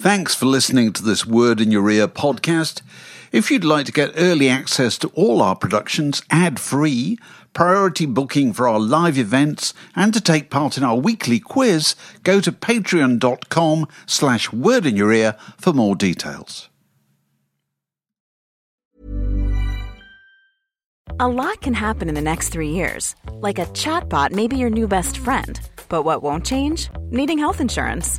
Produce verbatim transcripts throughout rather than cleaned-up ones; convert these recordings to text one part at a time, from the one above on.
Thanks for listening to this Word in Your Ear podcast. If you'd like to get early access to all our productions ad-free, priority booking for our live events, and to take part in our weekly quiz, go to patreon.com slash word in your ear for more details. A lot can happen in the next three years. Like a chatbot may be your new best friend. But what won't change? Needing health insurance.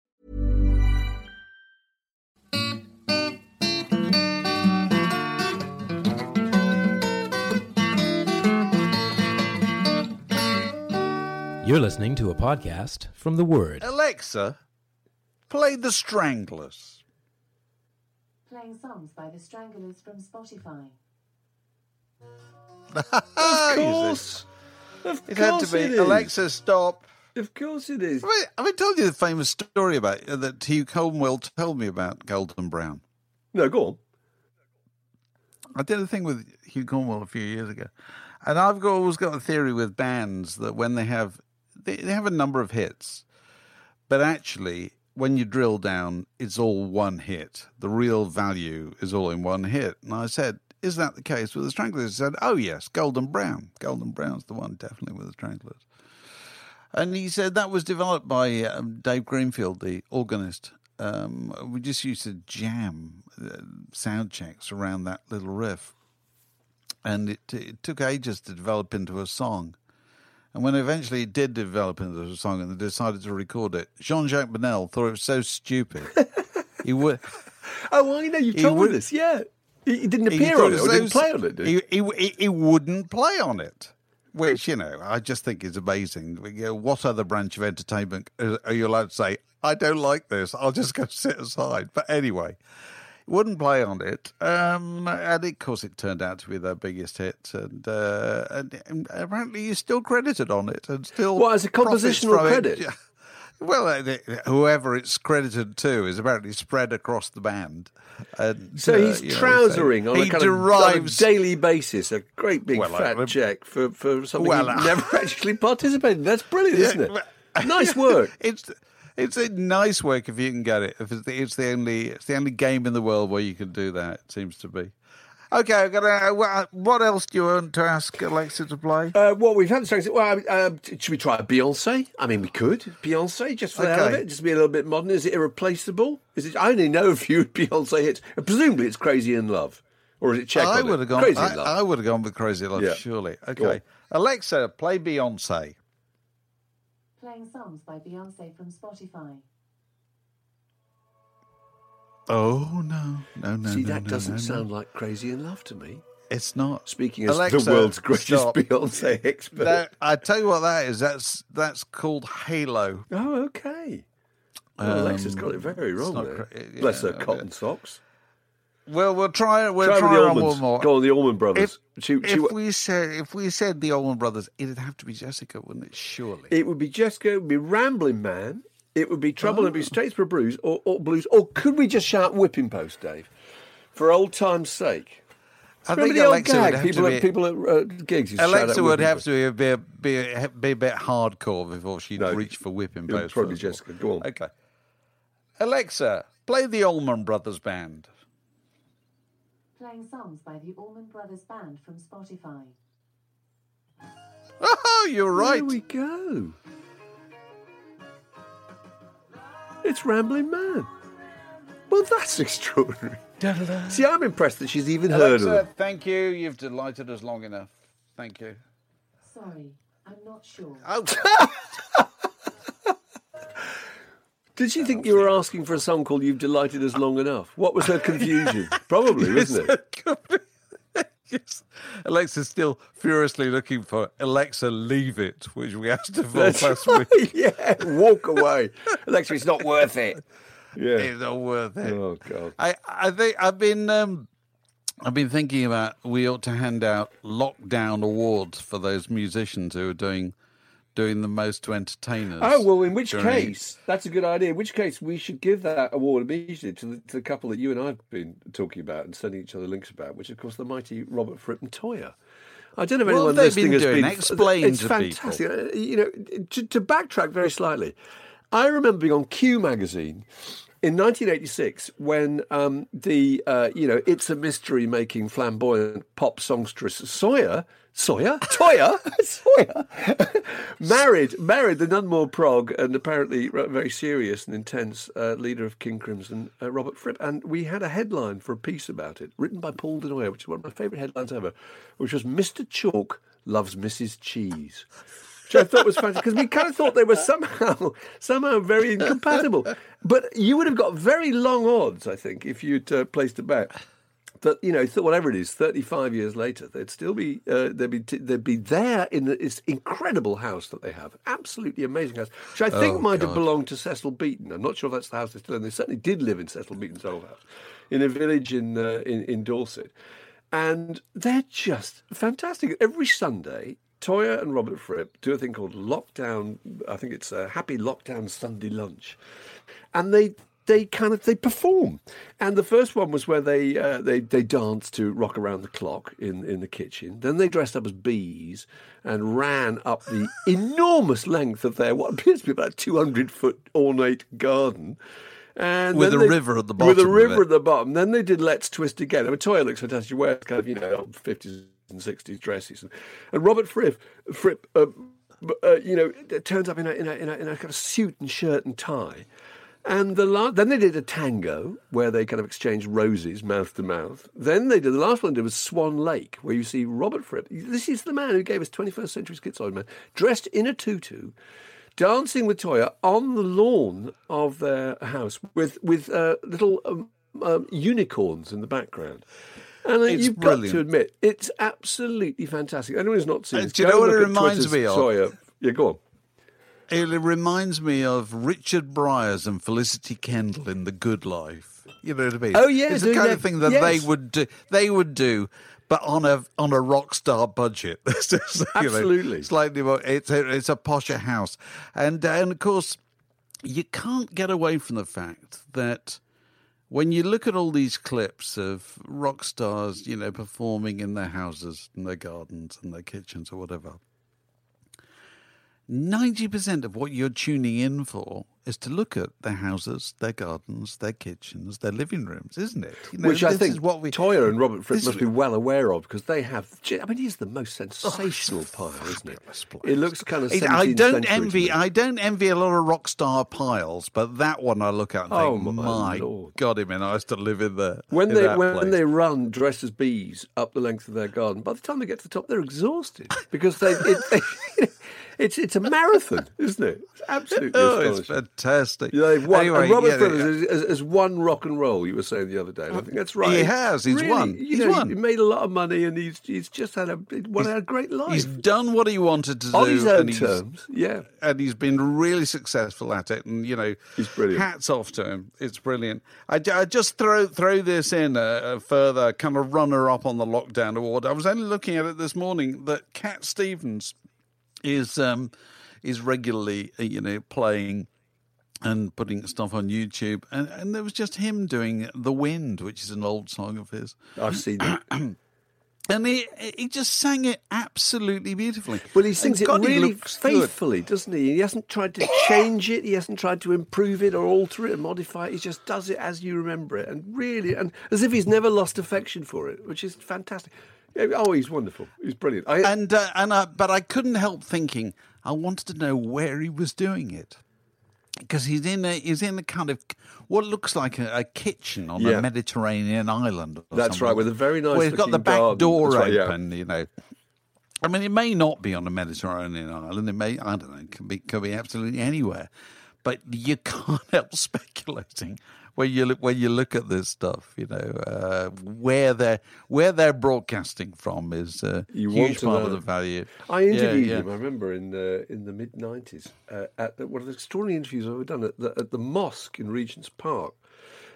You're listening to a podcast from The Word. Alexa, play The Stranglers. Playing songs by The Stranglers from Spotify. Of course. Of it course had to be. It is. Alexa, stop. Of course it is. Have I, have I told you the famous story about uh, that Hugh Cornwell told me about Golden Brown? No, go on. I did a thing with Hugh Cornwell a few years ago. And I've always got a theory with bands that when they have... They have a number of hits, but actually, when you drill down, it's all one hit. The real value is all in one hit. And I said, is that the case with The Stranglers? He said, oh, yes, Golden Brown. Golden Brown's the one definitely with The Stranglers. And he said that was developed by um, Dave Greenfield, the organist. Um, we just used to jam uh, sound checks around that little riff. And it, it took ages to develop into a song. And when eventually it did develop into a song and they decided to record it, Jean-Jacques Burnel thought it was so stupid. he would. Oh, well, you know, you've told me this, yeah. He, he didn't appear he on it or so, didn't play on it, did he? He, he, he wouldn't play on it, which, you know, I just think is amazing. What other branch of entertainment are you allowed to say, I don't like this, I'll just go sit aside? But anyway... Wouldn't play on it, um, and of course it turned out to be their biggest hit, and, uh, and, and apparently he's still credited on it, and still well as a compositional credit. It. Well, whoever it's credited to is apparently spread across the band, and so he's uh, trousering know, so on, a kind derives, of, on a daily basis a great big well, fat I, check for for something well, he uh, never actually participated in. That's brilliant, yeah, isn't it? Well, nice work. it's. It's a nice work if you can get it. If it's the, it's the only it's the only game in the world where you can do that, it seems to be. Okay, I've got to, what else do you want to ask Alexa to play? Uh, well, we've had the well, uh, should we try Beyonce? I mean, we could. Beyonce, just for okay. the hell of it, just be a little bit modern. Is it irreplaceable? Is it? I only know a few Beyonce hits. Presumably, it's Crazy in Love, or is it? Check I would have gone. Crazy I, in Love. I would have gone with Crazy in Love, yeah. Surely. Okay, Alexa, play Beyonce. Playing songs by Beyoncé from Spotify. Oh, no, no, no, See, no, that no, doesn't no, sound no. like Crazy in Love to me. It's not. Speaking as Alexa, the world's greatest stop. Beyoncé expert. No, I tell you what that is. That's that's called Halo. Oh, okay. Well, um, Alexa's got it very wrong there. Cra- yeah, Bless her no, cotton yeah. socks. Well, we'll try it. We'll try, try on one more. Go on, the Allman Brothers. If, she, she, if we said if we said the Allman Brothers, it'd have to be Jessica, wouldn't it? Surely, it would be Jessica. It would be Rambling Man. It would be Trouble. Oh. It'd be Statesboro Blues or, or Blues. Or could we just shout Whipping Post, Dave, for old time's sake? I Remember think the Alexa old gag? People, be, at, people at uh, gigs. Alexa would have to be a, be, a, be a bit hardcore before she'd no, reach for Whipping Post. Probably Jessica. Go on. Okay. Alexa, play the Allman Brothers Band. Playing songs by the Allman Brothers Band from Spotify. Oh, you're right. Here we go. It's Rambling Man. Well, that's extraordinary. See, I'm impressed that she's even Alexa, heard of it. Thank you. You've delighted us long enough. Thank you. Sorry, I'm not sure. Oh. Did she think you were asking for a song called You've Delighted Us Long Enough? What was her confusion? Probably, wasn't it? Yes. Alexa's still furiously looking for Alexa, leave it, which we asked her for That's last right. week. Yeah, walk away. Alexa, it's not worth it. Yeah, it's not worth it. Oh God. I, I think I've been um, I've been thinking about we ought to hand out lockdown awards for those musicians who are doing doing the most to entertain us. Oh well, in which case each... that's a good idea. In which case we should give that award immediately to the, to the couple that you and I've been talking about and sending each other links about, which of course the mighty Robert Fripp and Toyah. I don't know if anyone listening has been explained. It's to fantastic. People. You know, to, to backtrack very slightly, I remember being on Q magazine in nineteen eighty-six when um, the uh, you know It's a Mystery making flamboyant pop songstress Sawyer. Sawyer? Toyah? Sawyer? married, married the none more prog and apparently very serious and intense uh, leader of King Crimson, uh, Robert Fripp. And we had a headline for a piece about it, written by Paul Thompson, which is one of my favourite headlines ever, which was Mister Chalk Loves Missus Cheese. Which I thought was fantastic, because we kind of thought they were somehow somehow very incompatible. But you would have got very long odds, I think, if you'd uh, placed a bet. That you know, whatever it is, thirty-five years later, they'd still be uh, they'd be t- they'd be there in the, this incredible house that they have, absolutely amazing house, which I think oh, might God. have belonged to Cecil Beaton. I'm not sure if that's the house they still in. They certainly did live in Cecil Beaton's old house, in a village in uh, in, in Dorset, and they're just fantastic. Every Sunday, Toyah and Robert Fripp do a thing called Lockdown. I think it's a Happy Lockdown Sunday Lunch, and they. They kind of they perform, and the first one was where they uh, they they danced to Rock Around the Clock in, in the kitchen. Then they dressed up as bees and ran up the enormous length of their what appears to be about a two hundred foot ornate garden, and with a they, river at the bottom. With a river at the bottom. Then they did Let's Twist Again. I mean, Toyah looks fantastic. She wears kind of you know fifties and sixties dresses, and, and Robert Fripp Fripp uh, uh, you know turns up in a, in a in a in a kind of suit and shirt and tie. And the last, then they did a tango where they kind of exchanged roses mouth to mouth. Then they did the last one. They did was Swan Lake, where you see Robert Fripp. This is the man who gave us twenty-first Century Schizoid Man, dressed in a tutu, dancing with Toyah on the lawn of their house with with uh, little um, um, unicorns in the background. And uh, you've brilliant. got to admit, it's absolutely fantastic. Anyone who's not seen, uh, do you know what it reminds Twitter's me of? Toyah. Yeah, go on. It reminds me of Richard Briers and Felicity Kendall in The Good Life. You know what I mean? Oh yeah, it's the kind that, of thing that yes. they would do, they would do, but on a on a rock star budget. Just, absolutely, you know, slightly more. It's a, it's a posher house, and and of course, you can't get away from the fact that when you look at all these clips of rock stars, you know, performing in their houses and their gardens and their kitchens or whatever. ninety percent of what you're tuning in for is to look at their houses, their gardens, their kitchens, their living rooms, isn't it? You know, which I think what we, Toyah and Robert Fripp must be well aware of, because they have... I mean, he's the most sensational oh, pile, isn't it? It looks kind of... I don't envy I don't envy a lot of rock star piles, but that one I look at and oh, think, my Lord. God, it mean, I used to live in the When in they that when place. they run dressed as bees up the length of their garden, by the time they get to the top, they're exhausted, because they... It, they It's it's a marathon, isn't it? It's absolutely oh, it's fantastic. You know, they've won. Anyway, and Robert yeah, Fripp yeah. has, has won rock and roll, you were saying the other day. And I think that's right. He has. He's really, won. He's know, won. He made a lot of money, and he's he's just had a, he's, had a great life. He's done what he wanted to do. On his own and terms, yeah. And he's been really successful at it. And, you know, he's brilliant. Hats off to him. It's brilliant. I, I just throw, throw this in a, a further kind of runner-up on the lockdown award. I was only looking at it this morning that Cat Stevens... is um, is regularly, you know, playing and putting stuff on YouTube. And, and there was just him doing The Wind, which is an old song of his. I've seen that. And he he just sang it absolutely beautifully. Well, he sings God, it really faithfully, good. doesn't he? He hasn't tried to change it. He hasn't tried to improve it or alter it and modify it. He just does it as you remember it. And really, and as if he's never lost affection for it, which is fantastic. Oh, he's wonderful. He's brilliant. I... And uh, and uh, but I couldn't help thinking I wanted to know where he was doing it, because he's in a he's in a kind of what looks like a, a kitchen on yeah. a Mediterranean island. Or That's something. right, with a very nice. Well, he's got the back garden. door That's open, right, yeah. you know. I mean, it may not be on a Mediterranean island. It may, I don't know, it could be, could be absolutely anywhere. But you can't help speculating when you look, when you look at this stuff, you know, uh, where they're where they're broadcasting from is a you huge part know. of the value. I interviewed yeah, yeah. him. I remember in the in the mid nineties uh, at the, one of the extraordinary interviews I've ever done at the, at the mosque in Regent's Park.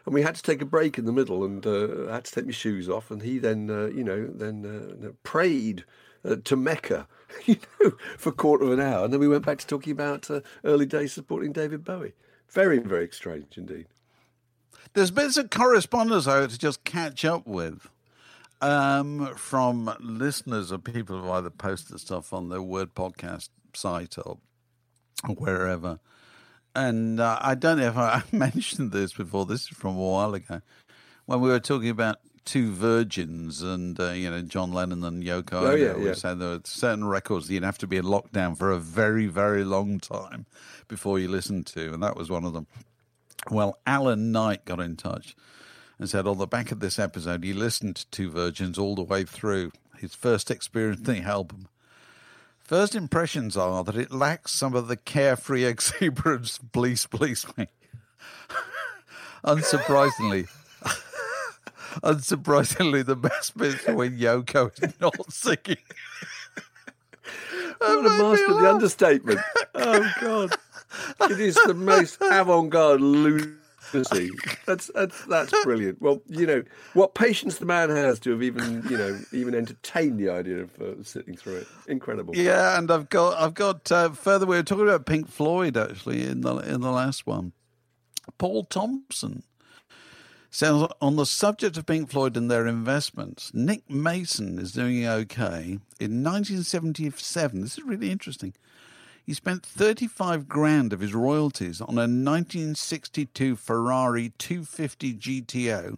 And we had to take a break in the middle, and uh, I had to take my shoes off. And he then, uh, you know, then uh, prayed uh, to Mecca, you know, for a quarter of an hour. And then we went back to talking about uh, early days supporting David Bowie. Very, very strange indeed. There's bits of correspondence I had to just catch up with um, from listeners or people who either posted stuff on their Word podcast site or wherever. And uh, I don't know if I mentioned this before. This is from a while ago when we were talking about Two Virgins and, uh, you know, John Lennon and Yoko Ono. Oh, yeah, we yeah. said there were certain records you'd have to be in lockdown for a very, very long time before you listened to, and that was one of them. Well, Alan Knight got in touch and said, on the back of this episode, he listened to Two Virgins all the way through his first experience with the album. First impressions are that it lacks some of the carefree exuberance of Please Please Me. Unsurprisingly, unsurprisingly, the best bits when Yoko is not singing. What a master of the understatement. Oh, God. It is the most avant-garde lunacy. That's, that's, that's brilliant. Well, you know, what patience the man has to have even, you know, even entertained the idea of uh, sitting through it. Incredible. Yeah, and I've got, I've got uh, further, we were talking about Pink Floyd, actually, in the, in the last one. Paul Thompson says, on the subject of Pink Floyd and their investments, Nick Mason is doing okay. In nineteen seventy-seven, this is really interesting, he spent thirty-five grand of his royalties on a nineteen sixty-two Ferrari two fifty G T O,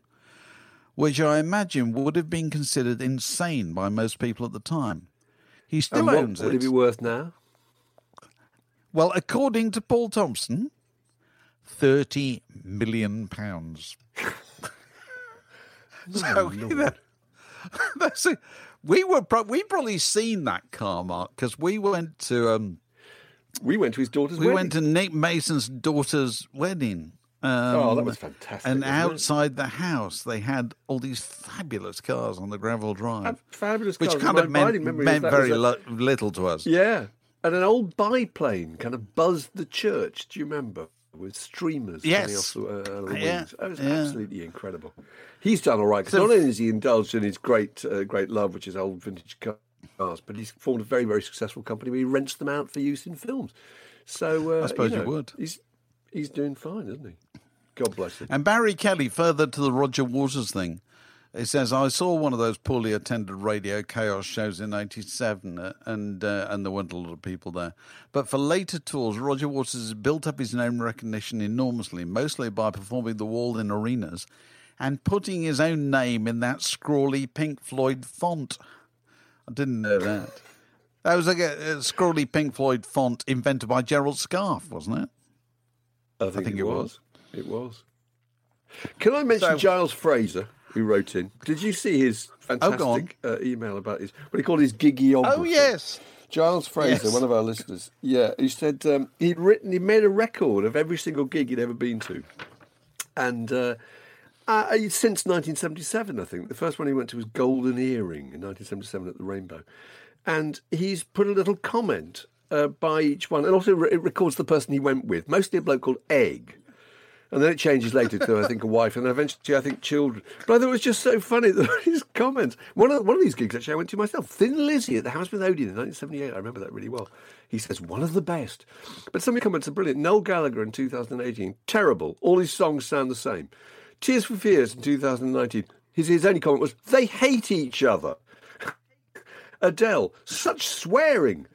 which I imagine would have been considered insane by most people at the time. He still what, owns it. What would it be worth now? Well, according to Paul Thompson, thirty million pounds. So, you know, that's it. We were pro- we probably seen that car, Mark, because we went to... Um, We went to his daughter's we wedding. We went to Nick Mason's daughter's wedding. Um, oh, that was fantastic. And outside it? the house, they had all these fabulous cars on the gravel drive. Fab- fabulous which cars. Which kind of meant, meant very a... lo- little to us. Yeah. And an old biplane kind of buzzed the church. Do you remember? With streamers. Yes. Off, uh, the wings. Yeah. That was yeah. absolutely incredible. He's done all right. Because so, not only has he indulged in his great, uh, great love, which is old vintage cars, but he's formed a very, very successful company where he rents them out for use in films. So uh, I suppose you, know, you would. He's he's doing fine, isn't he? God bless him. And Barry Kelly, further to the Roger Waters thing, he says, I saw one of those poorly attended Radio Chaos shows in eighty-seven, and uh, and there weren't a lot of people there. But for later tours, Roger Waters has built up his name recognition enormously, mostly by performing The Wall in arenas and putting his own name in that scrawly Pink Floyd font. I didn't know that. That was like a, a scrawly Pink Floyd font invented by Gerald Scarfe, wasn't it? I think, I think it, it was. was. It was. Can I mention so, Giles Fraser, who wrote in? Did you see his fantastic oh, uh, email about his, what he called his gigiography? Oh, yes. Giles Fraser, yes. One of our listeners. Yeah, he said um, he'd written, he made a record of every single gig he'd ever been to. And... Uh, Uh, since nineteen seventy-seven, I think. The first one he went to was Golden Earring in nineteen seventy-seven at the Rainbow. And he's put a little comment uh, by each one. And also re- it records the person he went with, mostly a bloke called Egg. And then it changes later to, I think, a wife, and then eventually, I think, children. But I thought it was just so funny, his comments. One of, one of these gigs, actually, I went to myself. Thin Lizzy at the Hammersmith Odeon in nineteen seventy-eight. I remember that really well. He says, one of the best. But some of the comments are brilliant. Noel Gallagher in two thousand eighteen, terrible. All his songs sound the same. Tears for Fears in two thousand nineteen. His, his only comment was, they hate each other. Adele, such swearing.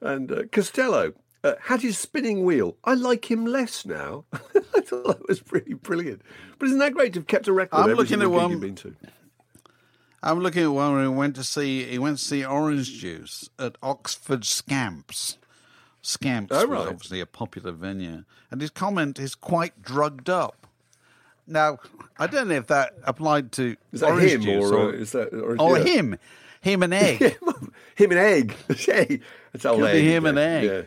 And uh, Costello, uh, had his spinning wheel. I like him less now. I thought that was pretty brilliant. But isn't that great to have kept a record I'm of everything you've been to? I'm looking at one where he went to see, he went to see Orange Juice at Oxford Scamps. Scamps oh, right. was obviously a popular venue. And his comment is quite drugged up. Now, I don't know if that applied to is that Orange him Juice or, or, is that, or, or yeah. him. Him and egg. Him and egg. That's all. Him and egg. Yeah.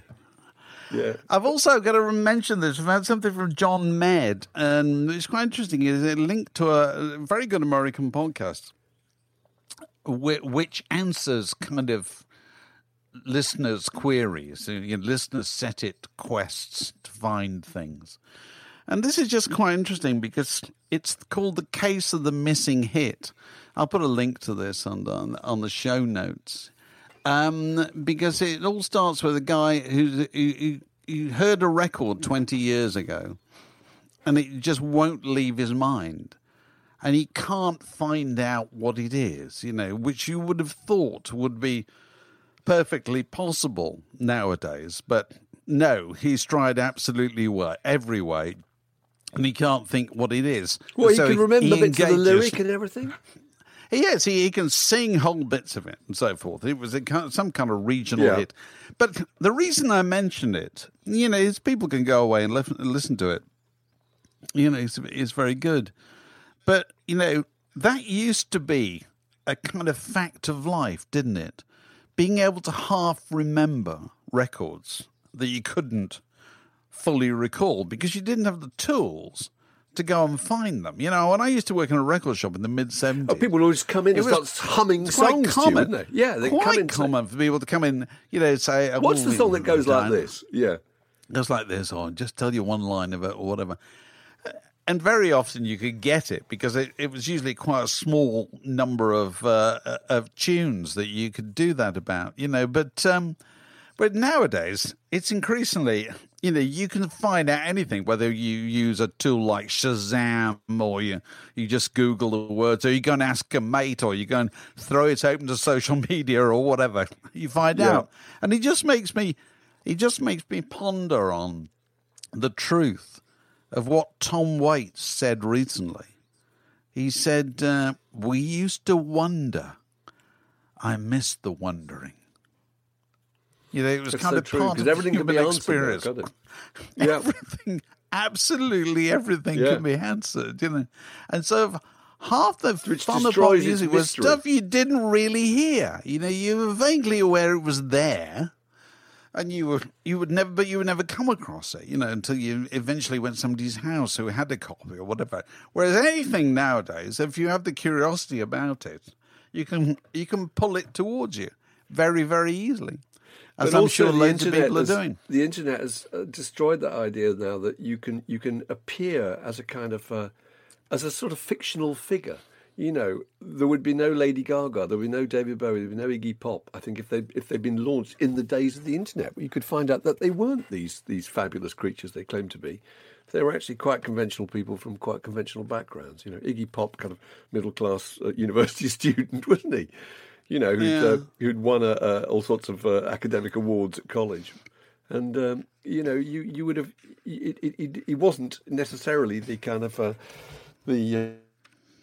Yeah. I've also got to mention this. We've had something from John Med, and it's quite interesting. It's a link to a very good American podcast, which answers kind of listeners' queries. You know, listeners set it quests to find things. And this is just quite interesting because it's called The Case of the Missing Hit. I'll put a link to this on the, on the show notes. Um, because it all starts with a guy who, who, who heard a record twenty years ago and it just won't leave his mind. And he can't find out what it is, you know, which you would have thought would be perfectly possible nowadays. But no, he's tried absolutely every way and he can't think what it is. Well, he so can remember bits of the lyric and everything. Yes, he, he can sing whole bits of it and so forth. It was a kind of, some kind of regional yeah. hit. But the reason I mention it, you know, is people can go away and lef- listen to it. You know, it's, it's very good. But, you know, that used to be a kind of fact of life, didn't it? Being able to half remember records that you couldn't fully recall because you didn't have the tools to go and find them. You know, when I used to work in a record shop in the mid-seventies... Oh, people would always come in and start humming songs common, to you, they? Yeah, they quite come in common for people to come in, you know, say... Oh, what's the song that goes like this? Yeah. Goes like this, or just tell you one line of it, or whatever. And very often you could get it, because it, it was usually quite a small number of uh, of tunes that you could do that about, you know. But um, But nowadays, it's increasingly... You know, you can find out anything, whether you use a tool like Shazam or you, you just Google the words, or you go and ask a mate, or you go and throw it open to social media or whatever. You find yeah. out. And it just makes me it just makes me ponder on the truth of what Tom Waits said recently. He said, uh, we used to wonder. I miss the wondering. You know, it was it's kind so of true, part of everything human can be experience. Answered, yeah. Everything, absolutely everything yeah. can be answered, you know. And so half the Which fun of pop music was stuff you didn't really hear. You know, you were vaguely aware it was there, and you were you would never, but you would never come across it, you know, until you eventually went to somebody's house who had a copy or whatever. Whereas anything nowadays, if you have the curiosity about it, you can you can pull it towards you very very easily. As but I'm also sure loads of people has, are doing. The internet has destroyed that idea now that you can you can appear as a kind of uh, as a sort of fictional figure. You know, there would be no Lady Gaga, there would be no David Bowie, there would be no Iggy Pop. I think if they if they'd been launched in the days of the internet, you could find out that they weren't these these fabulous creatures they claimed to be. They were actually quite conventional people from quite conventional backgrounds. You know, Iggy Pop, kind of middle class uh, university student, wasn't he? You know, who'd, yeah. uh, who'd won uh, uh, all sorts of uh, academic awards at college. And, um, you know, you, you would have... It, it, it wasn't necessarily the kind of, uh, the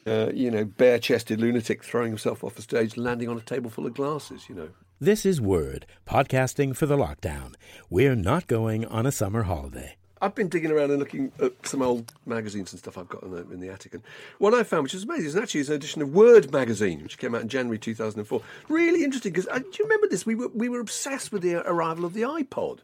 uh, uh, you know, bare-chested lunatic throwing himself off the stage and landing on a table full of glasses, you know. This is Word, podcasting for the lockdown. We're not going on a summer holiday. I've been digging around and looking at some old magazines and stuff I've got in the, in the attic. And one I found, which is amazing, is actually an edition of Word magazine, which came out in January two thousand four. Really interesting, because do you remember this? We were we were obsessed with the arrival of the iPod.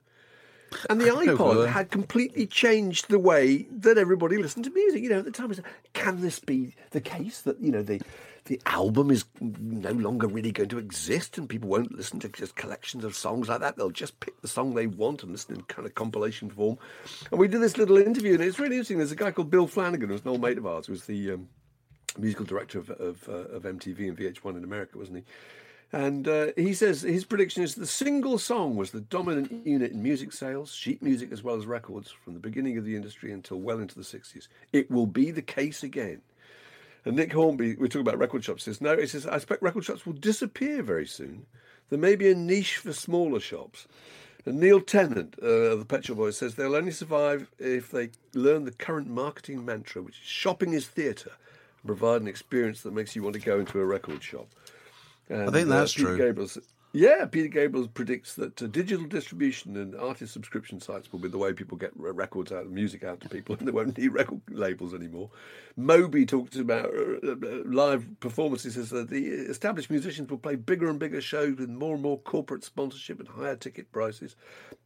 And the iPod had completely changed the way that everybody listened to music. You know, at the time, it was, can this be the case that, you know, the... The album is no longer really going to exist and people won't listen to just collections of songs like that. They'll just pick the song they want and listen in kind of compilation form. And we did this little interview, and it's really interesting. There's a guy called Bill Flanagan, who's an old mate of ours, who was the um, musical director of, of, uh, of M T V and V H one in America, wasn't he? And uh, he says his prediction is the single song was the dominant unit in music sales, sheet music as well as records, from the beginning of the industry until well into the sixties. It will be the case again. And Nick Hornby, we're talking about record shops, says, no, it says, I expect record shops will disappear very soon. There may be a niche for smaller shops. And Neil Tennant uh, of the Pet Shop Boys says they'll only survive if they learn the current marketing mantra, which is shopping is theatre, and provide an experience that makes you want to go into a record shop. And, I think that's uh, true. Gabriel, Yeah, Peter Gabriel predicts that uh, digital distribution and artist subscription sites will be the way people get records out, music out to people, and they won't need record labels anymore. Moby talks about uh, uh, live performances, says that the established musicians will play bigger and bigger shows with more and more corporate sponsorship and higher ticket prices,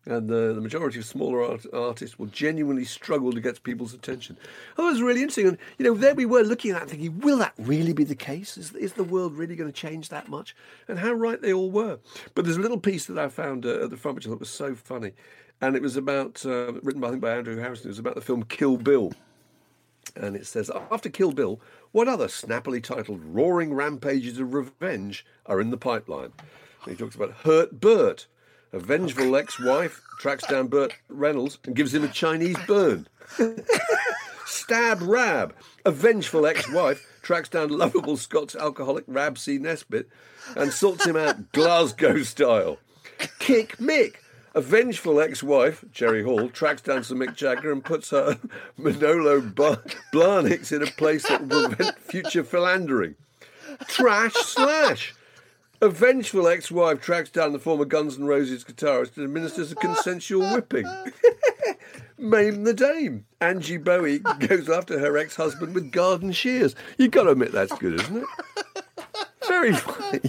and uh, the majority of smaller art- artists will genuinely struggle to get people's attention. Oh, that was really interesting. And, you know, there we were looking at it thinking, will that really be the case? Is, is the world really going to change that much? And how right they all were. But there's a little piece that I found uh, at the front, which I thought was so funny. And it was about, uh, written by, I think, by Andrew Harrison. It was about the film Kill Bill. And it says, after Kill Bill, what other snappily titled roaring rampages of revenge are in the pipeline? And he talks about Hurt Burt. A vengeful ex-wife tracks down Burt Reynolds and gives him a Chinese burn. Stab Rab. A vengeful ex-wife tracks down lovable Scots alcoholic Rab C. Nesbitt and sorts him out Glasgow style. Kick Mick. A vengeful ex-wife, Jerry Hall, tracks down Sir Mick Jagger and puts her Manolo Bar- Blarnix in a place that will prevent future philandering. Trash Slash. A vengeful ex-wife tracks down the former Guns N' Roses guitarist and administers a consensual whipping. Mame the Dame. Angie Bowie goes after her ex-husband with garden shears. You've got to admit that's good, isn't it? Very funny.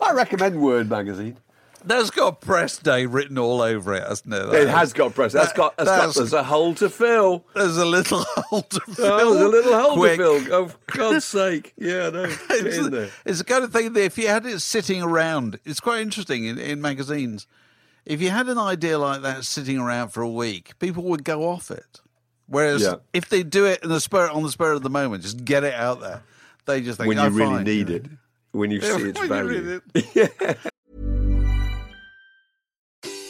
I recommend Word magazine. That's got press day written all over it, hasn't it? It has got press. That's got. That's that's, got there's a hole to fill. There's a little hole to fill. Oh, there's a little hole Quick. to fill. Oh, for God's sake! Yeah, no. Get it's, in there. It's the kind of thing that if you had it sitting around, it's quite interesting in, in magazines. If you had an idea like that sitting around for a week, people would go off it. Whereas yeah. if they do it in the spur on the spur of the moment, just get it out there, they just think when oh, you really fine. need it, when you yeah, see its value. Really yeah.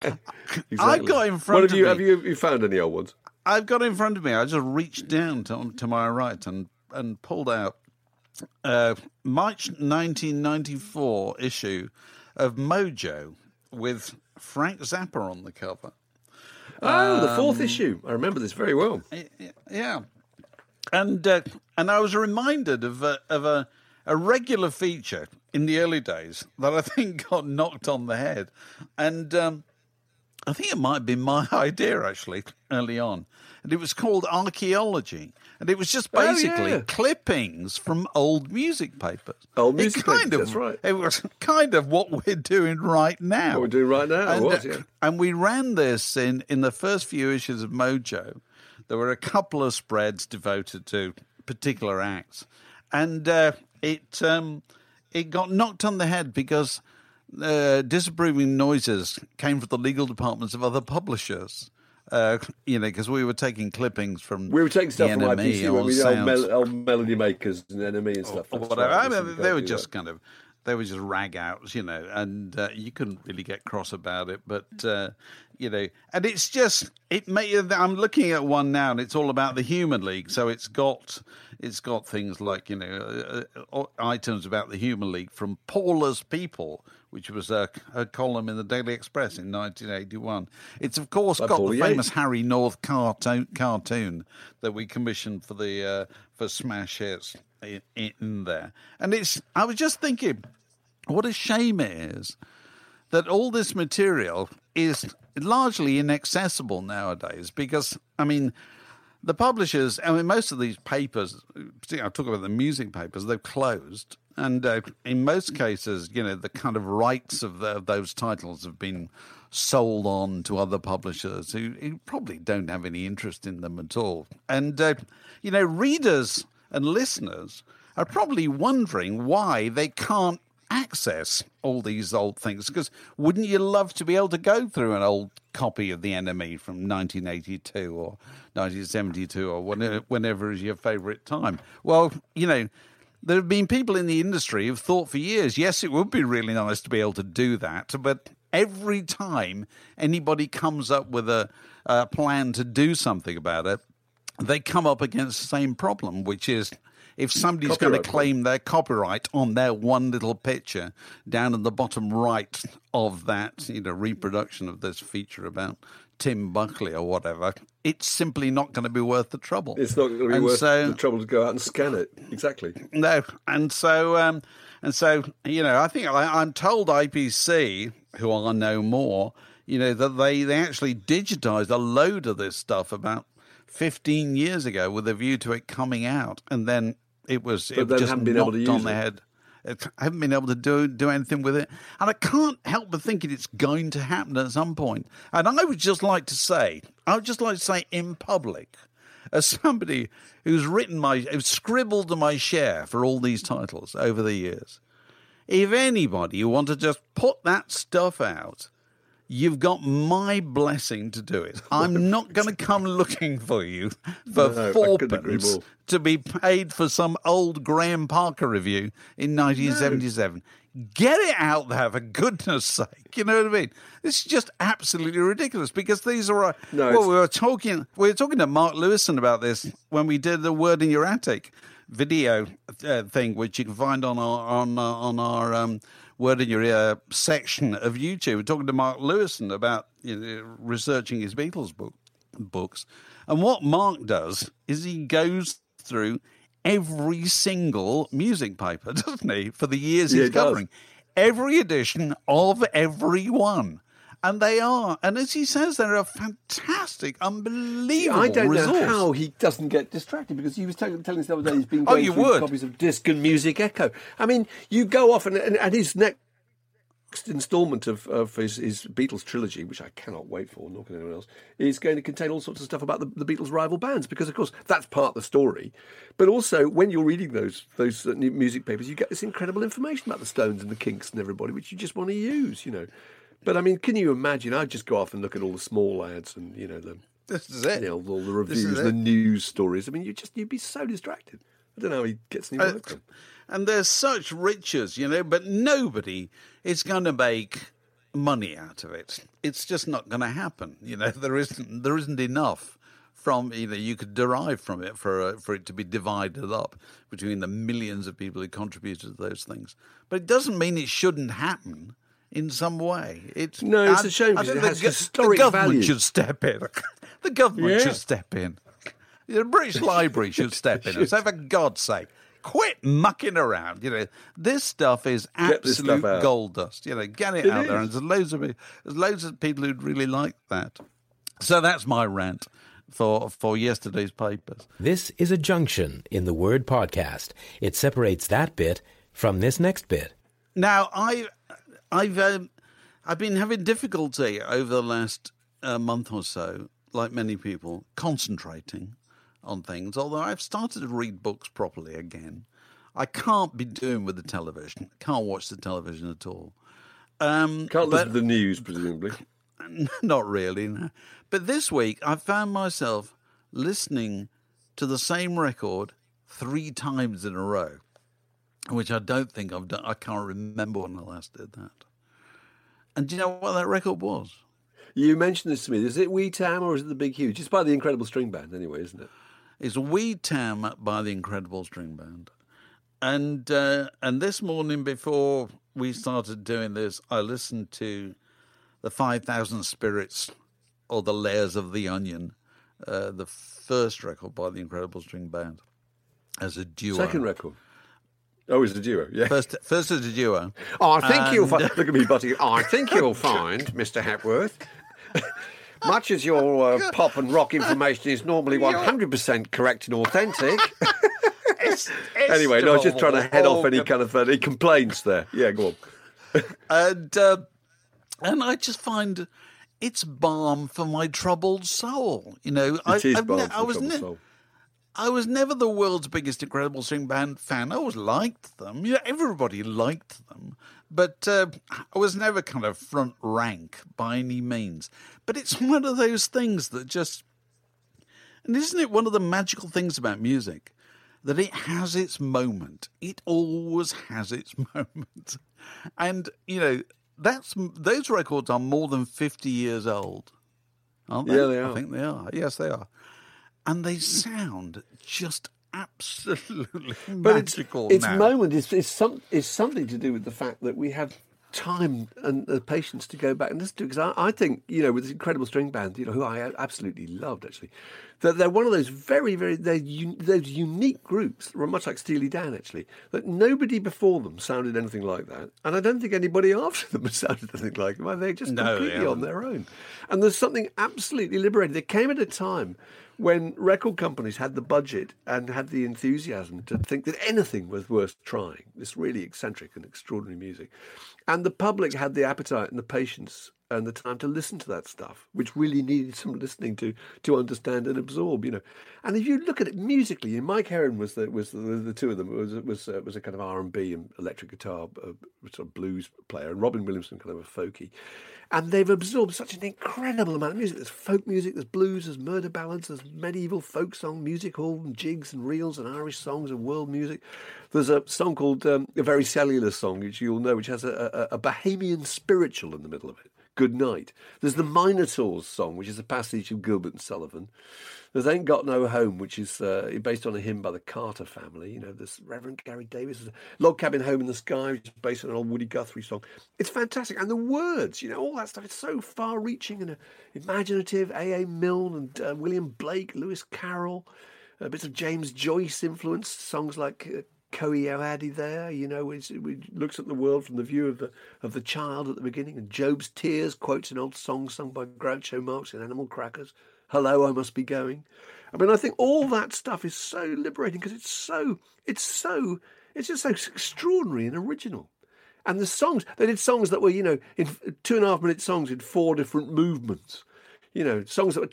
Exactly. I've got in front what of have you, me. Have you, have you found any old ones? I've got in front of me. I just reached down to, to my right and, and pulled out uh, March nineteen ninety-four issue of Mojo with Frank Zappa on the cover. Oh, um, the fourth issue. I remember this very well. Yeah. And uh, and I was reminded of a, of a, a regular feature in the early days that I think got knocked on the head. And um, I think it might have been my idea, actually, early on. And it was called Archaeology. And it was just basically oh, yeah. clippings from old music papers. Old music papers, kind of, that's right. It was kind of what we're doing right now. What we're doing right now, and, was, yeah. uh, and we ran this in, in the first few issues of Mojo. There were a couple of spreads devoted to particular acts. And uh, it um, it got knocked on the head because uh, disapproving noises came from the legal departments of other publishers. Uh, you know, because we were taking clippings from We were taking stuff from I P C, when we did old, mel- old Melody Makers and N M E and stuff. Or, or whatever. Right. I mean, they were just that. kind of... They were just rag outs, you know, and uh, you couldn't really get cross about it. But, uh, you know, and it's just, it may, I'm looking at one now and it's all about the Human League. So it's got, it's got things like, you know, uh, items about the Human League from Paula's People, which was a, a column in the Daily Express in nineteen eighty-one. It's, of course, got the famous Harry North cartoon, cartoon that we commissioned for the uh, for smash hits in, in there. And it's, I was just thinking, what a shame it is that all this material is largely inaccessible nowadays because, I mean... The publishers, I mean, most of these papers, particularly I talk about the music papers, they've closed. And uh, in most cases, you know, the kind of rights of, the, of those titles have been sold on to other publishers who, who probably don't have any interest in them at all. And, uh, you know, readers and listeners are probably wondering why they can't access all these old things, because wouldn't you love to be able to go through an old copy of The Enemy from nineteen eighty-two or nineteen seventy-two or whenever, whenever is your favourite time? Well, you know, there have been people in the industry who've thought for years, yes, it would be really nice to be able to do that, but every time anybody comes up with a, a plan to do something about it, they come up against the same problem, which is if somebody's copyright going to claim their copyright on their one little picture down in the bottom right of that, you know, reproduction of this feature about Tim Buckley or whatever, it's simply not going to be worth the trouble. It's not going to be and worth so, the trouble to go out and scan it. Exactly. No, and so, um, and so, you know, I think I, I'm told I P C, who are no more, you know, that they they actually digitized a load of this stuff about fifteen years ago with a view to it coming out, and then. It was it just been knocked able to use on the head. I haven't been able to do do anything with it. And I can't help but thinking it's going to happen at some point. And I would just like to say, I would just like to say in public, as somebody who's written my, who's scribbled my share for all these titles over the years, if anybody you want to just put that stuff out, you've got my blessing to do it. I'm not going to come looking for you for no, fourpence to be paid for some old Graham Parker review in nineteen seventy-seven. No. Get it out there, for goodness sake. You know what I mean? It's just absolutely ridiculous because these are... No, well, we were, talking, we were talking to Mark Lewison about this when we did the Word in Your Attic video uh, thing, which you can find on our... On, uh, on our um, Word in Your Ear section of YouTube. We're talking to Mark Lewison about, you know, researching his Beatles book, books. And what Mark does is he goes through every single music paper, doesn't he, for the years yeah, he's covering. Does. Every edition of every one. And they are. And as he says, they're a fantastic, unbelievable resource. I don't resource. know how he doesn't get distracted, because he was telling, telling us the other day he's been going oh, you through would. copies of Disc and Music Echo. I mean, you go off and, and, and his next instalment of, of his, his Beatles trilogy, which I cannot wait for, nor can anyone else, is going to contain all sorts of stuff about the, the Beatles' rival bands, because, of course, that's part of the story. But also, when you're reading those those music papers, you get this incredible information about the Stones and the Kinks and everybody, which you just want to use, you know. But, I mean, can you imagine? I'd just go off and look at all the small ads and, you know, the, this is it. You know, all the reviews, the news stories. I mean, you'd, just, you'd be so distracted. I don't know how he gets any work done. And there's such riches, you know, but nobody is going to make money out of it. It's just not going to happen. You know, there isn't, there isn't enough from, you know, you could derive from it for uh, for it to be divided up between the millions of people who contributed to those things. But it doesn't mean it shouldn't happen. In some way, it's no. It's I, a shame because it has the, historic value. The government value. should step in. The government yeah. should step in. The British Library should step in. And say, for God's sake, quit mucking around. You know, this stuff is absolute stuff gold dust. You know, get it, it out is. there. And there's loads of there's loads of people who'd really like that. So that's my rant for for yesterday's papers. This is a junction in the Word podcast. It separates that bit from this next bit. Now I. I've um, I've been having difficulty over the last uh, month or so, like many people, concentrating on things. Although I've started to read books properly again, I can't be doing with the television. Can't watch the television at all. Um, can't listen to the news, presumably. Not really. No. But this week, I found myself listening to the same record three times in a row. which I don't think I've done. I can't remember when I last did that. And do you know what that record was? You mentioned this to me. Is it Wee Tam or is it the Big Huge? It's by the Incredible String Band anyway, isn't it? It's Wee Tam by the Incredible String Band. And uh, and this morning before we started doing this, I listened to the five thousand Spirits or the Layers of the Onion, uh, the first record by the Incredible String Band as a duo. Second record. Oh, it's a duo, yeah. First, first it's a duo. Oh, I think and... you'll find... Look at me, Butty. Oh, I think you'll find, Mister Hepworth, much as your uh, pop and rock information is normally one hundred percent correct and authentic. it's, it's anyway, no, I was just trying to head off any kind of uh, any complaints there. Yeah, go on. and, uh, and I just find it's balm for my troubled soul. You know, it I, is I've balm ne- for I was troubled ne- soul. I was never the world's biggest Incredible String Band fan. I always liked them. You know, everybody liked them. But uh, I was never kind of front rank by any means. But it's one of those things that just... And isn't it one of the magical things about music? That it has its moment. It always has its moment. And, you know, that's those records are more than fifty years old. Aren't they? Yeah, they are. I think they are. Yes, they are. And they sound just absolutely but magical. It's, it's now. moment is is some is something to do with the fact that we have time and the patience to go back and listen to. Because I, I think you know with this Incredible String Band, you know who I absolutely loved actually, that they're one of those very very they're un, those unique groups, much like Steely Dan actually, that nobody before them sounded anything like that, and I don't think anybody after them has sounded anything like them. They're just no, completely they on their own, and there's something absolutely liberating. They came at a time when record companies had the budget and had the enthusiasm to think that anything was worth trying, this really eccentric and extraordinary music. And the public had the appetite and the patience and the time to listen to that stuff, which really needed some listening to to understand and absorb, you know. And if you look at it musically, and Mike Heron was the, was the, the two of them, was was uh, was a kind of R and B and electric guitar uh, sort of blues player, and Robin Williamson kind of a folky. And they've absorbed such an incredible amount of music. There's folk music, there's blues, there's murder ballads, there's medieval folk song, music hall and jigs and reels and Irish songs and world music. There's a song called um, A Very Cellular Song, which you'll know, which has a, a, a Bahamian spiritual in the middle of it, Good Night. There's the Minotaurs song, which is a passage of Gilbert and Sullivan. There's Ain't Got No Home, which is uh, based on a hymn by the Carter family. You know, there's Reverend Gary Davis. There's Log Cabin Home in the Sky, which is based on an old Woody Guthrie song. It's fantastic. And the words, you know, all that stuff. It's so far-reaching and uh, imaginative. A A. Milne and uh, William Blake, Lewis Carroll, uh, bits of James Joyce influence, songs like... Uh, Koiadi there, you know, which, which looks at the world from the view of the of the child at the beginning, and Job's Tears quotes an old song sung by Groucho Marx in Animal Crackers, Hello, I Must Be Going. I mean, I think all that stuff is so liberating because it's so, it's so, it's just so extraordinary and original. And the songs, they did songs that were, you know, in two and a half minute songs in four different movements, you know, songs that were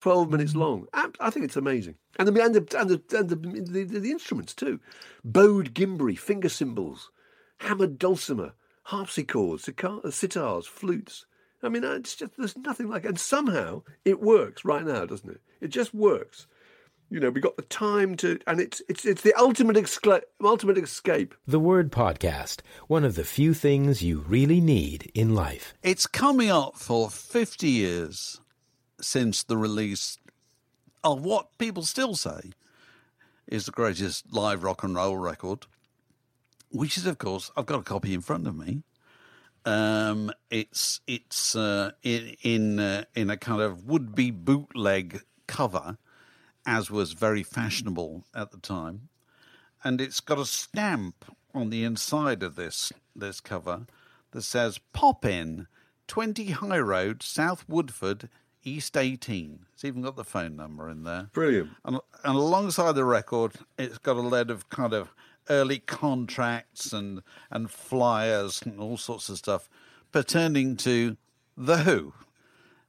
twelve minutes long. I think it's amazing. And the and the, and the, and the, the, the instruments too. Bowed Gimbri, finger cymbals, hammered dulcimer, harpsichords, sitars, flutes. I mean, it's just, there's nothing like it. And somehow it works right now, doesn't it? It just works. You know, we got the time to, and it's it's it's the ultimate excla- ultimate escape. The Word Podcast, one of the few things you really need in life. It's coming up for fifty years since the release of what people still say is the greatest live rock and roll record, which is, of course, I've got a copy in front of me. Um, it's it's uh, in in, uh, in a kind of would-be bootleg cover, as was very fashionable at the time, and it's got a stamp on the inside of this this cover that says "Pop in, twenty High Road, South Woodford, East eighteen. It's even got the phone number in there. Brilliant. And, and alongside the record, it's got a load of kind of early contracts and, and flyers and all sorts of stuff pertaining to The Who,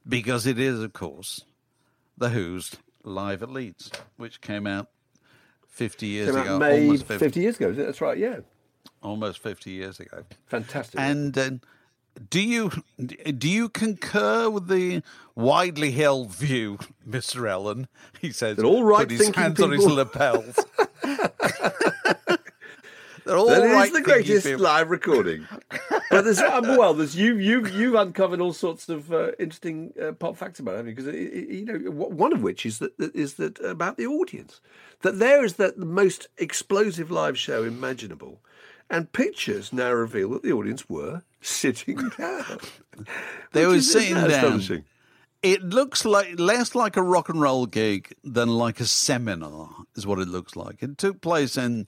because it is, of course, The Who's Live at Leeds, which came out fifty years came ago. Out May almost fifty. fifty years ago, isn't it? That's right, yeah. Almost fifty years ago. Fantastic. And then... Uh, Do you do you concur with the widely held view, Mister Ellen? He says, "All right, put his hands people. on his lapels." They're all that right is the greatest live recording. But there's um, well, there's you you you've uncovered all sorts of uh, interesting uh, pop facts about it, haven't you? Because you know, one of which is that is that about the audience, that there is that the most explosive live show imaginable. And pictures now reveal that the audience were sitting down. They were sitting down. It looks like less like a rock and roll gig than like a seminar is what it looks like. It took place in,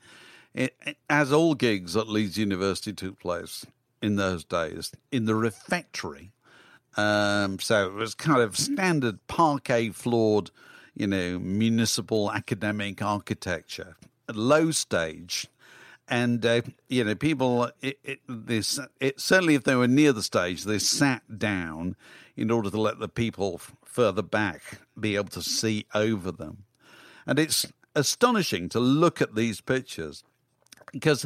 it, as all gigs at Leeds University took place in those days, in the refectory. Um, so it was kind of standard parquet-floored, you know, municipal academic architecture, a low stage. And, uh, you know, people, it, it, this, it, certainly if they were near the stage, they sat down in order to let the people f- further back be able to see over them. And it's astonishing to look at these pictures because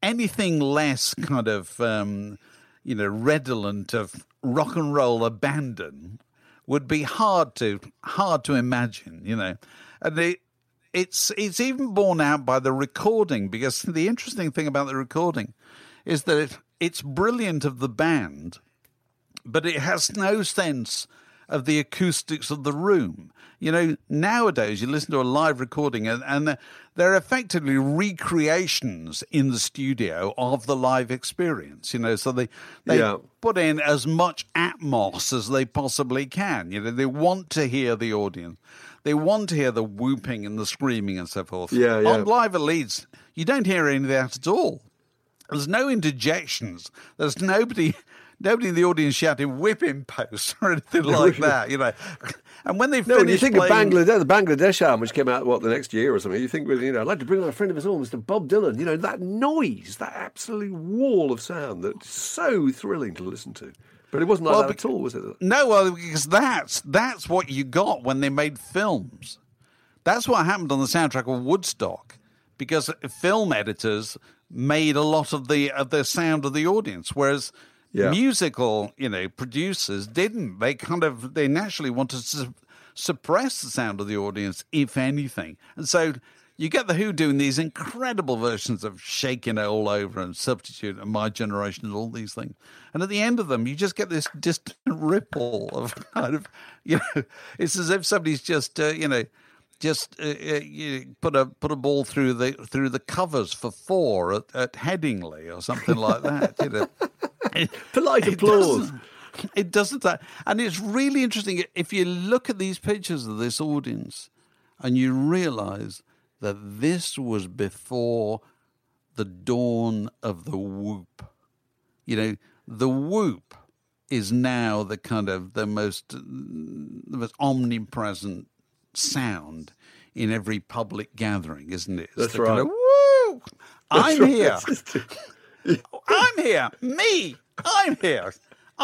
anything less kind of, um, you know, redolent of rock and roll abandon would be hard to hard to imagine, you know. And it, It's it's even borne out by the recording, because the interesting thing about the recording is that it, it's brilliant of the band, but it has no sense of the acoustics of the room. You know, nowadays you listen to a live recording and, and they're effectively recreations in the studio of the live experience, you know. So they, they yeah. put in as much atmos as they possibly can. You know, they want to hear the audience. They want to hear the whooping and the screaming and so forth. Yeah, yeah. On Live at Leeds, you don't hear any of that at all. There's no interjections. There's nobody nobody in the audience shouting whipping posts or anything like that, you know. And when they finish no, you think playing... of Bangladesh, the Bangladesh album, which came out, what, the next year or something, you think, really, you know, I'd like to bring on a friend of us all, Mister Bob Dylan. You know, that noise, that absolute wall of sound that's so thrilling to listen to. But it wasn't like well, that at all, was it? No, well, because that's that's what you got when they made films. That's what happened on the soundtrack of Woodstock, because film editors made a lot of the of the sound of the audience, whereas yeah. musical, you know, producers didn't. They kind of they naturally wanted to su- suppress the sound of the audience, if anything, and so. You get The Who doing these incredible versions of Shaking It All Over and Substitute and My Generation and all these things. And at the end of them, you just get this distant ripple of kind of, you know, it's as if somebody's just, uh, you know, just uh, you put a put a ball through the through the covers for four at, at Headingley or something like that. You know, it, polite it applause. Doesn't, it doesn't that, and it's really interesting if you look at these pictures of this audience and you realise that this was before the dawn of the whoop. You know, the whoop is now the kind of the most, the most omnipresent sound in every public gathering, isn't it? It's That's the right. kind of, woo! I'm That's here. Right. I'm here. Me. I'm here.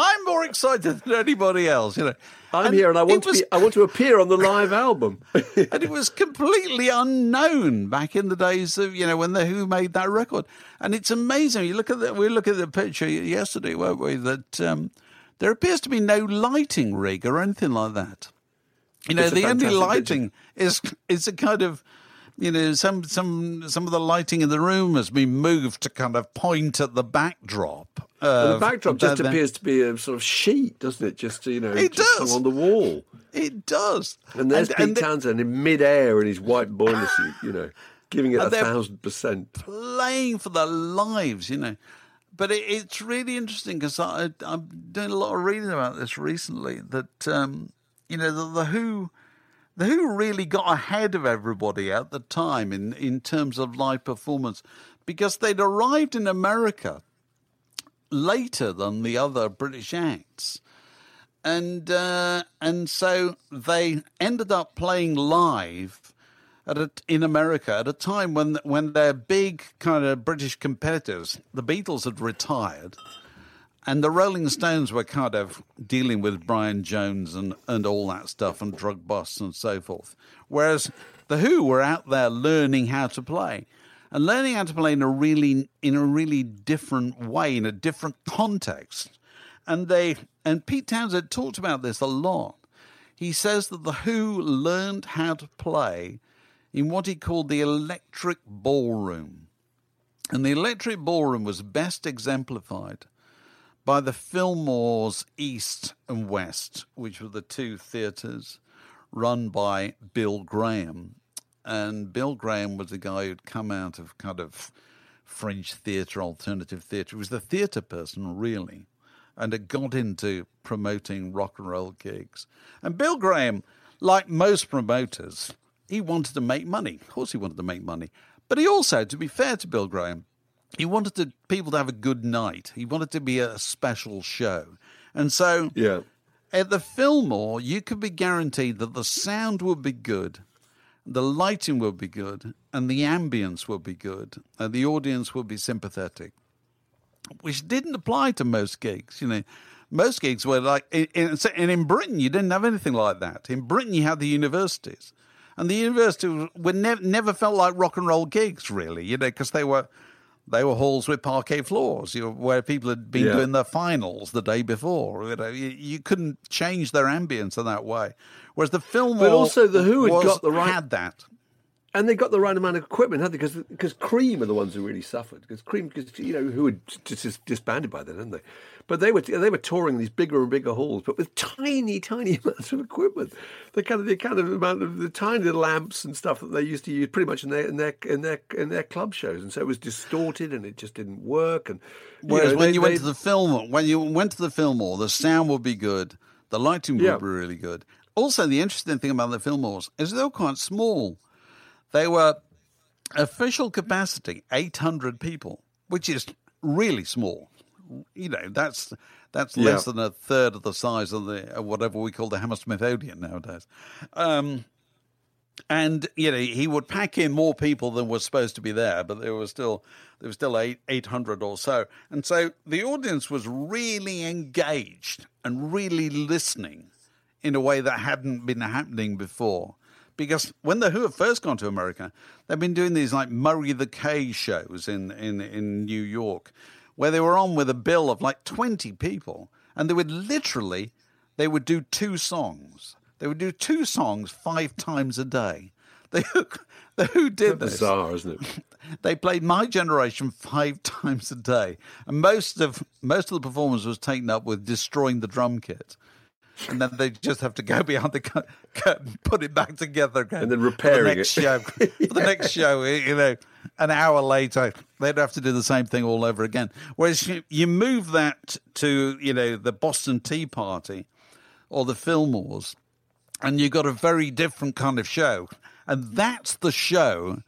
I'm more excited than anybody else, you know. I'm and here and I want was, to be, I want to appear on the live album. And it was completely unknown back in the days of, you know, when the Who made that record. And it's amazing. You look at the, we look at the picture yesterday, weren't we, that um, there appears to be no lighting rig or anything like that. You know, the only lighting picture. is is a kind of, you know, some some some of the lighting in the room has been moved to kind of point at the backdrop. Uh, the backdrop just there, appears to be a sort of sheet, doesn't it? Just, you know, it just does. On the wall. It does. And there's and, Pete and the, Townsend in mid-air in his white boiler suit, you know, giving it a thousand percent. Playing for their lives, you know. But it, it's really interesting because I'm doing a lot of reading about this recently that, um, you know, the, the Who... The Who really got ahead of everybody at the time in, in terms of live performance because they'd arrived in America later than the other British acts. And uh, and so they ended up playing live at a, in America at a time when when their big kind of British competitors, the Beatles, had retired and the Rolling Stones were kind of dealing with Brian Jones and, and all that stuff and drug busts and so forth. Whereas the Who were out there learning how to play and learning how to play in a really in a really different way, in a different context. And they and Pete Townsend talked about this a lot. He says that the Who learned how to play in what he called the electric ballroom. And the Electric Ballroom was best exemplified by the Fillmore's East and West, which were the two theatres run by Bill Graham. And Bill Graham was the guy who'd come out of kind of French theatre, alternative theatre. He was the theatre person, really, and had got into promoting rock and roll gigs. And Bill Graham, like most promoters, he wanted to make money. Of course he wanted to make money. But he also, to be fair to Bill Graham, he wanted to, people to have a good night. He wanted to be a special show. And so yeah. at the Fillmore, you could be guaranteed that the sound would be good, the lighting would be good, and the ambience would be good, and the audience would be sympathetic, which didn't apply to most gigs, you know. Most gigs were like, and in Britain, you didn't have anything like that. In Britain, you had the universities. And the universities were ne- never felt like rock and roll gigs, really, you know, because they were they were halls with parquet floors, you know, where people had been yeah. doing their finals the day before. You know, you, you couldn't change their ambience in that way. Whereas the Fillmore, but also the Who had was, got the right had that, and they got the right amount of equipment, hadn't they? Because because Cream are the ones who really suffered. Because Cream, because you know Who had just disbanded by then, hadn't they? But they were they were touring these bigger and bigger halls, but with tiny, tiny amounts of equipment. The kind of the kind of amount of the tiny little amps and stuff that they used to use pretty much in their in their in their in their club shows, and so it was distorted and it just didn't work. And whereas know, when they, you went they, to the film, when you went to the Fillmore, the sound would be good, the lighting would yeah. be really good. Also, the interesting thing about the Fillmores is they were quite small. They were official capacity eight hundred people, which is really small. You know, that's that's yeah. less than a third of the size of the whatever we call the Hammersmith Odeon nowadays. Um, and you know, he would pack in more people than was supposed to be there, but there were still there was still eight eight hundred or so. And so the audience was really engaged and really listening in a way that hadn't been happening before. Because when the Who had first gone to America, they'd been doing these like Murray the K shows in in in New York, where they were on with a bill of like twenty people, and they would literally, they would do two songs. They would do two songs five times a day. They, the Who did this. That's bizarre, isn't it? They played My Generation five times a day, and most of most of the performance was taken up with destroying the drum kit. And then they just have to go behind the curtain, put it back together again. And then repairing it. For the next show, yeah. for the next show, you know, an hour later, they'd have to do the same thing all over again. Whereas you, you move that to, you know, the Boston Tea Party or the Fillmores, and you've got a very different kind of show. And that's the show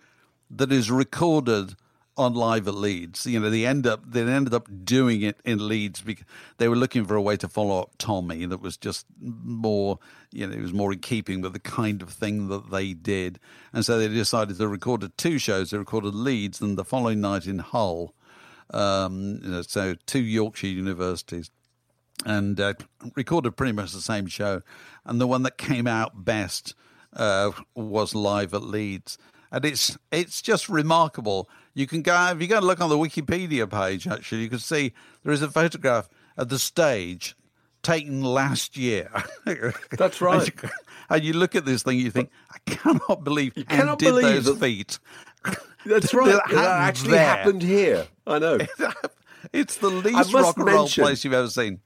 that is recorded on Live at Leeds. You know, they end up they ended up doing it in Leeds because they were looking for a way to follow up Tommy that was just more, you know, it was more in keeping with the kind of thing that they did. And so they decided they recorded two shows. They recorded Leeds and the following night in Hull. Um, you know, so two Yorkshire universities, and uh, recorded pretty much the same show. And the one that came out best uh, was Live at Leeds. And it's it's just remarkable. You can go, if you go and look on the Wikipedia page, actually, you can see there is a photograph of the stage taken last year. That's right. And you, and you look at this thing, you think, I cannot believe you cannot did believe those feet. That's right. That, that actually there. happened here. I know. It's the least rock and roll mention, place you've ever seen.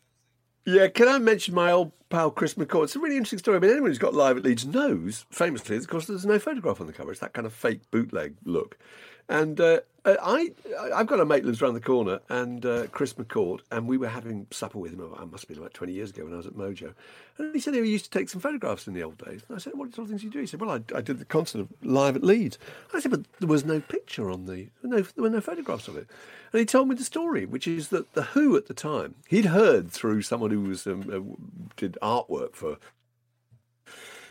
Yeah, can I mention my old pal Chris McCord? It's a really interesting story. I mean, anyone who's got Live at Leeds knows, famously, of course, there's no photograph on the cover. It's that kind of fake bootleg look. And uh, I, I've got a mate lives around the corner, and uh, Chris McCord, and we were having supper with him. Oh, it must have been about twenty years ago when I was at Mojo. And he said he used to take some photographs in the old days. And I said, what sort of things do you do? He said, well, I, I did the concert of Live at Leeds. I said, but there was no picture on the, no, there were no photographs of it. And he told me the story, which is that the Who at the time, he'd heard through someone who was um, uh, did artwork for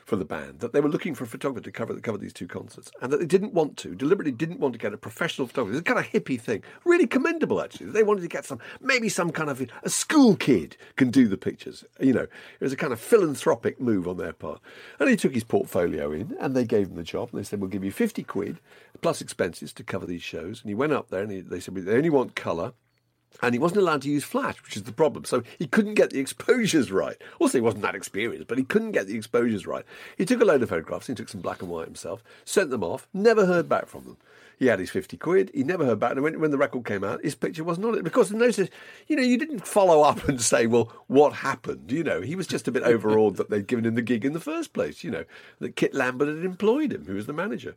for the band, that they were looking for a photographer to cover, cover these two concerts, and that they didn't want to, deliberately didn't want to get a professional photographer. It's a kind of hippie thing. Really commendable, actually. They wanted to get some, maybe some kind of, a school kid can do the pictures. You know, it was a kind of philanthropic move on their part. And he took his portfolio in, and they gave him the job, and they said, we'll give you fifty quid, plus expenses to cover these shows. And he went up there, and he, they said, they only want colour. And he wasn't allowed to use flash, which is the problem. So he couldn't get the exposures right. Also, he wasn't that experienced, but he couldn't get the exposures right. He took a load of photographs. He took some black and white himself, sent them off, never heard back from them. He had his fifty quid. He never heard back. And when, when the record came out, his picture wasn't on it. Because in those days, you know, you didn't follow up and say, well, what happened? You know, he was just a bit overawed that they'd given him the gig in the first place, you know, that Kit Lambert had employed him, who was the manager.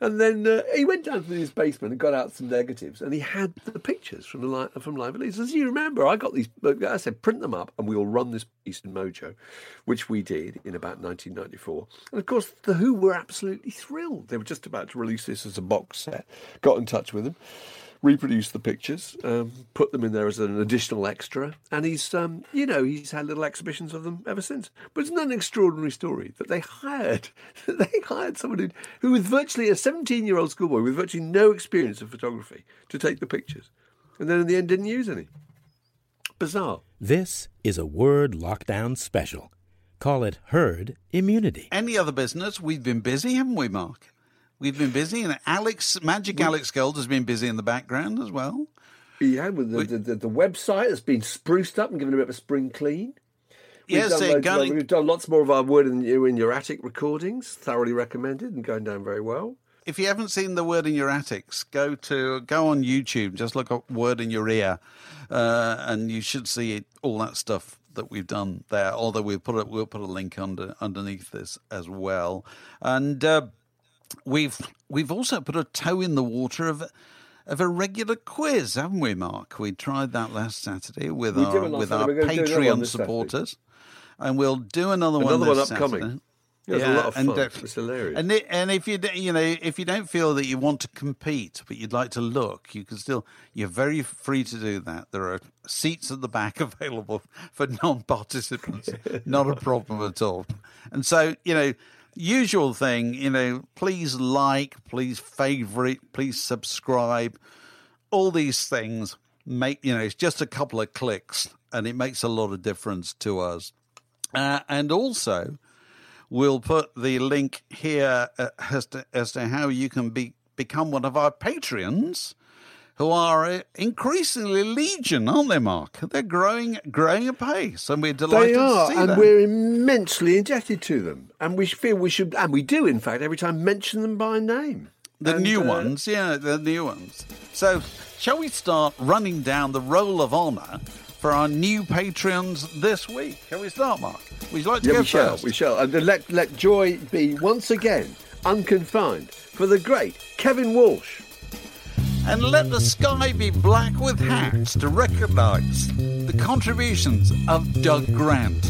And then uh, he went down to his basement and got out some negatives, and he had the pictures from the li- from Live at Leeds. As you remember, I got these. I said, print them up, and we'll run this piece in Mojo, which we did in about nineteen ninety-four. And of course, the Who were absolutely thrilled. They were just about to release this as a box set. Got in touch with him, reproduced the pictures, um, put them in there as an additional extra, and he's, um, you know, he's had little exhibitions of them ever since. But it's not an extraordinary story that they hired, that they hired someone who, who was virtually a seventeen-year-old schoolboy with virtually no experience of photography to take the pictures, and then in the end didn't use any. Bizarre. This is a Word Lockdown special. Call it herd immunity. Any other business? We've been busy, haven't we, Mark? We've been busy, and Alex, Magic Alex Gold has been busy in the background as well. Yeah, with the, we, the, the, the website has been spruced up and given a bit of a spring clean. We've yes, done going, of, we've done lots more of our Word in, in Your Attic recordings, thoroughly recommended and going down very well. If you haven't seen the Word in Your Attics, go to go on YouTube, just look up Word in Your Ear, uh, and you should see it, all that stuff that we've done there. Although we'll put a, we'll put a link under underneath this as well, and. Uh, We've we've also put a toe in the water of of a regular quiz, haven't we, Mark? We tried that last Saturday with we our with our Patreon supporters, Saturday. And we'll do another, another one. Another one upcoming. Saturday. Yeah, yeah, a lot of fun. Def- it's hilarious. And it, and if you you know if you don't feel that you want to compete but you'd like to look, you can still you're very free to do that. There are seats at the back available for non-participants. Not a problem at all. And so you know. Usual thing, you know, please like, please favorite, please subscribe. All these things make, you know, it's just a couple of clicks and it makes a lot of difference to us. Uh, and also, we'll put the link here as to, as to how you can be, become one of our Patreons, who are increasingly legion, aren't they, Mark? They're growing growing apace, and we're delighted to see them. They are, and we're immensely indebted to them. And we feel we should, and we do, in fact, every time mention them by name. The new ones, yeah, the new ones. So, shall we start running down the roll of honour for our new Patreons this week? Shall we start, Mark? Would you like to go first? We shall, we shall. And let, let joy be, once again, unconfined for the great Kevin Walsh. And let the sky be black with hats to recognise the contributions of Doug Grant.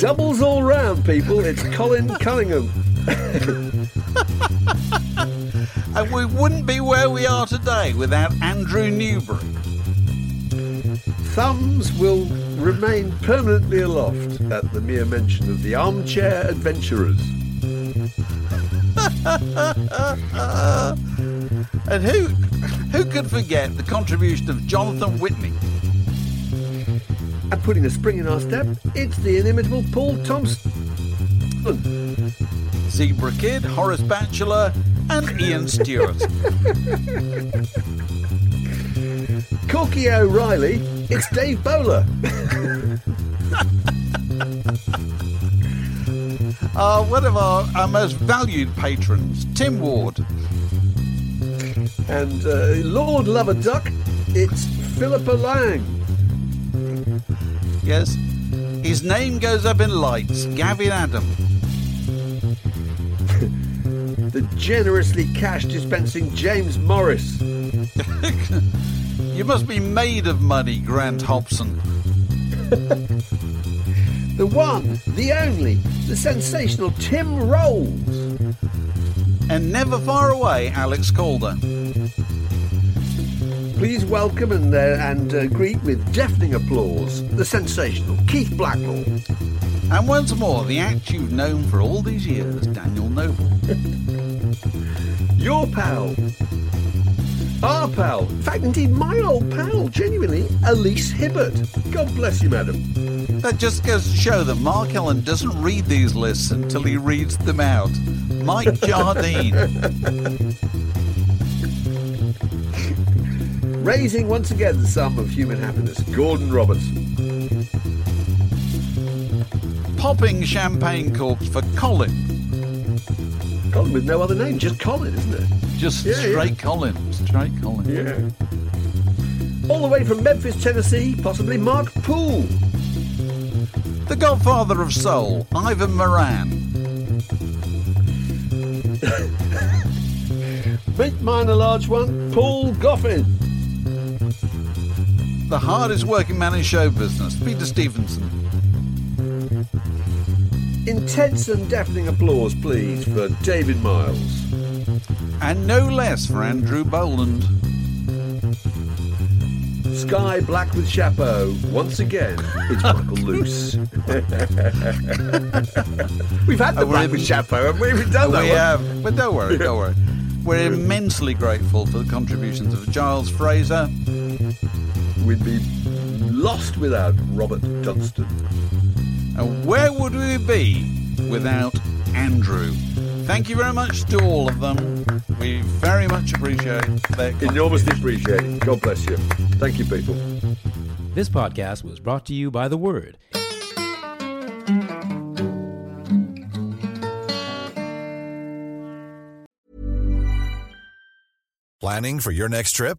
Doubles all round, people. It's Colin Cunningham. And we wouldn't be where we are today without Andrew Newbury. Thumbs will remain permanently aloft at the mere mention of the Armchair Adventurers. And who who could forget the contribution of Jonathan Whitney? And putting a spring in our step, it's the inimitable Paul Thompson. Zebra Kid, Horace Batchelor, and Ian Stewart. Corky O'Reilly, it's Dave Bowler. Uh, one of our, our most valued patrons, Tim Ward. And uh, Lord Love a Duck, it's Philippa Lang. Yes, his name goes up in lights, Gavin Adam. The generously cash dispensing James Morris. You must be made of money, Grant Hobson. The one, the only, the sensational Tim Rolls. And never far away, Alex Calder. Please welcome and, uh, and uh, greet with deafening applause the sensational Keith Blackwell. And once more, the act you've known for all these years, Daniel Noble. Your pal. Our pal. In fact, indeed, my old pal, genuinely, Elise Hibbert. God bless you, madam. That just goes to show that Mark Allen doesn't read these lists until he reads them out. Mike Jardine. Raising once again the sum of human happiness. Gordon Robertson. Popping champagne corks for Colin. Colin with no other name, just Colin, isn't it? Just yeah, straight yeah. Colin, straight Colin. Yeah. All the way from Memphis, Tennessee, possibly Mark Poole. The godfather of soul, Ivan Moran. Make mine a large one, Paul Goffin. The hardest working man in show business, Peter Stevenson. Intense and deafening applause, please, for David Miles. And no less for Andrew Boland. Sky black with chapeau. Once again, it's Michael Luce. We've had the black in... with chapeau, haven't we? We've done that we one. Have, but don't worry, don't worry. We're immensely grateful for the contributions of Giles Fraser. We'd be lost without Robert Dunstan. And where would we be without Andrew? Thank you very much to all of them. We very much appreciate their contributions. Enormously appreciate it. God bless you. Thank you, people. This podcast was brought to you by The Word. Planning for your next trip?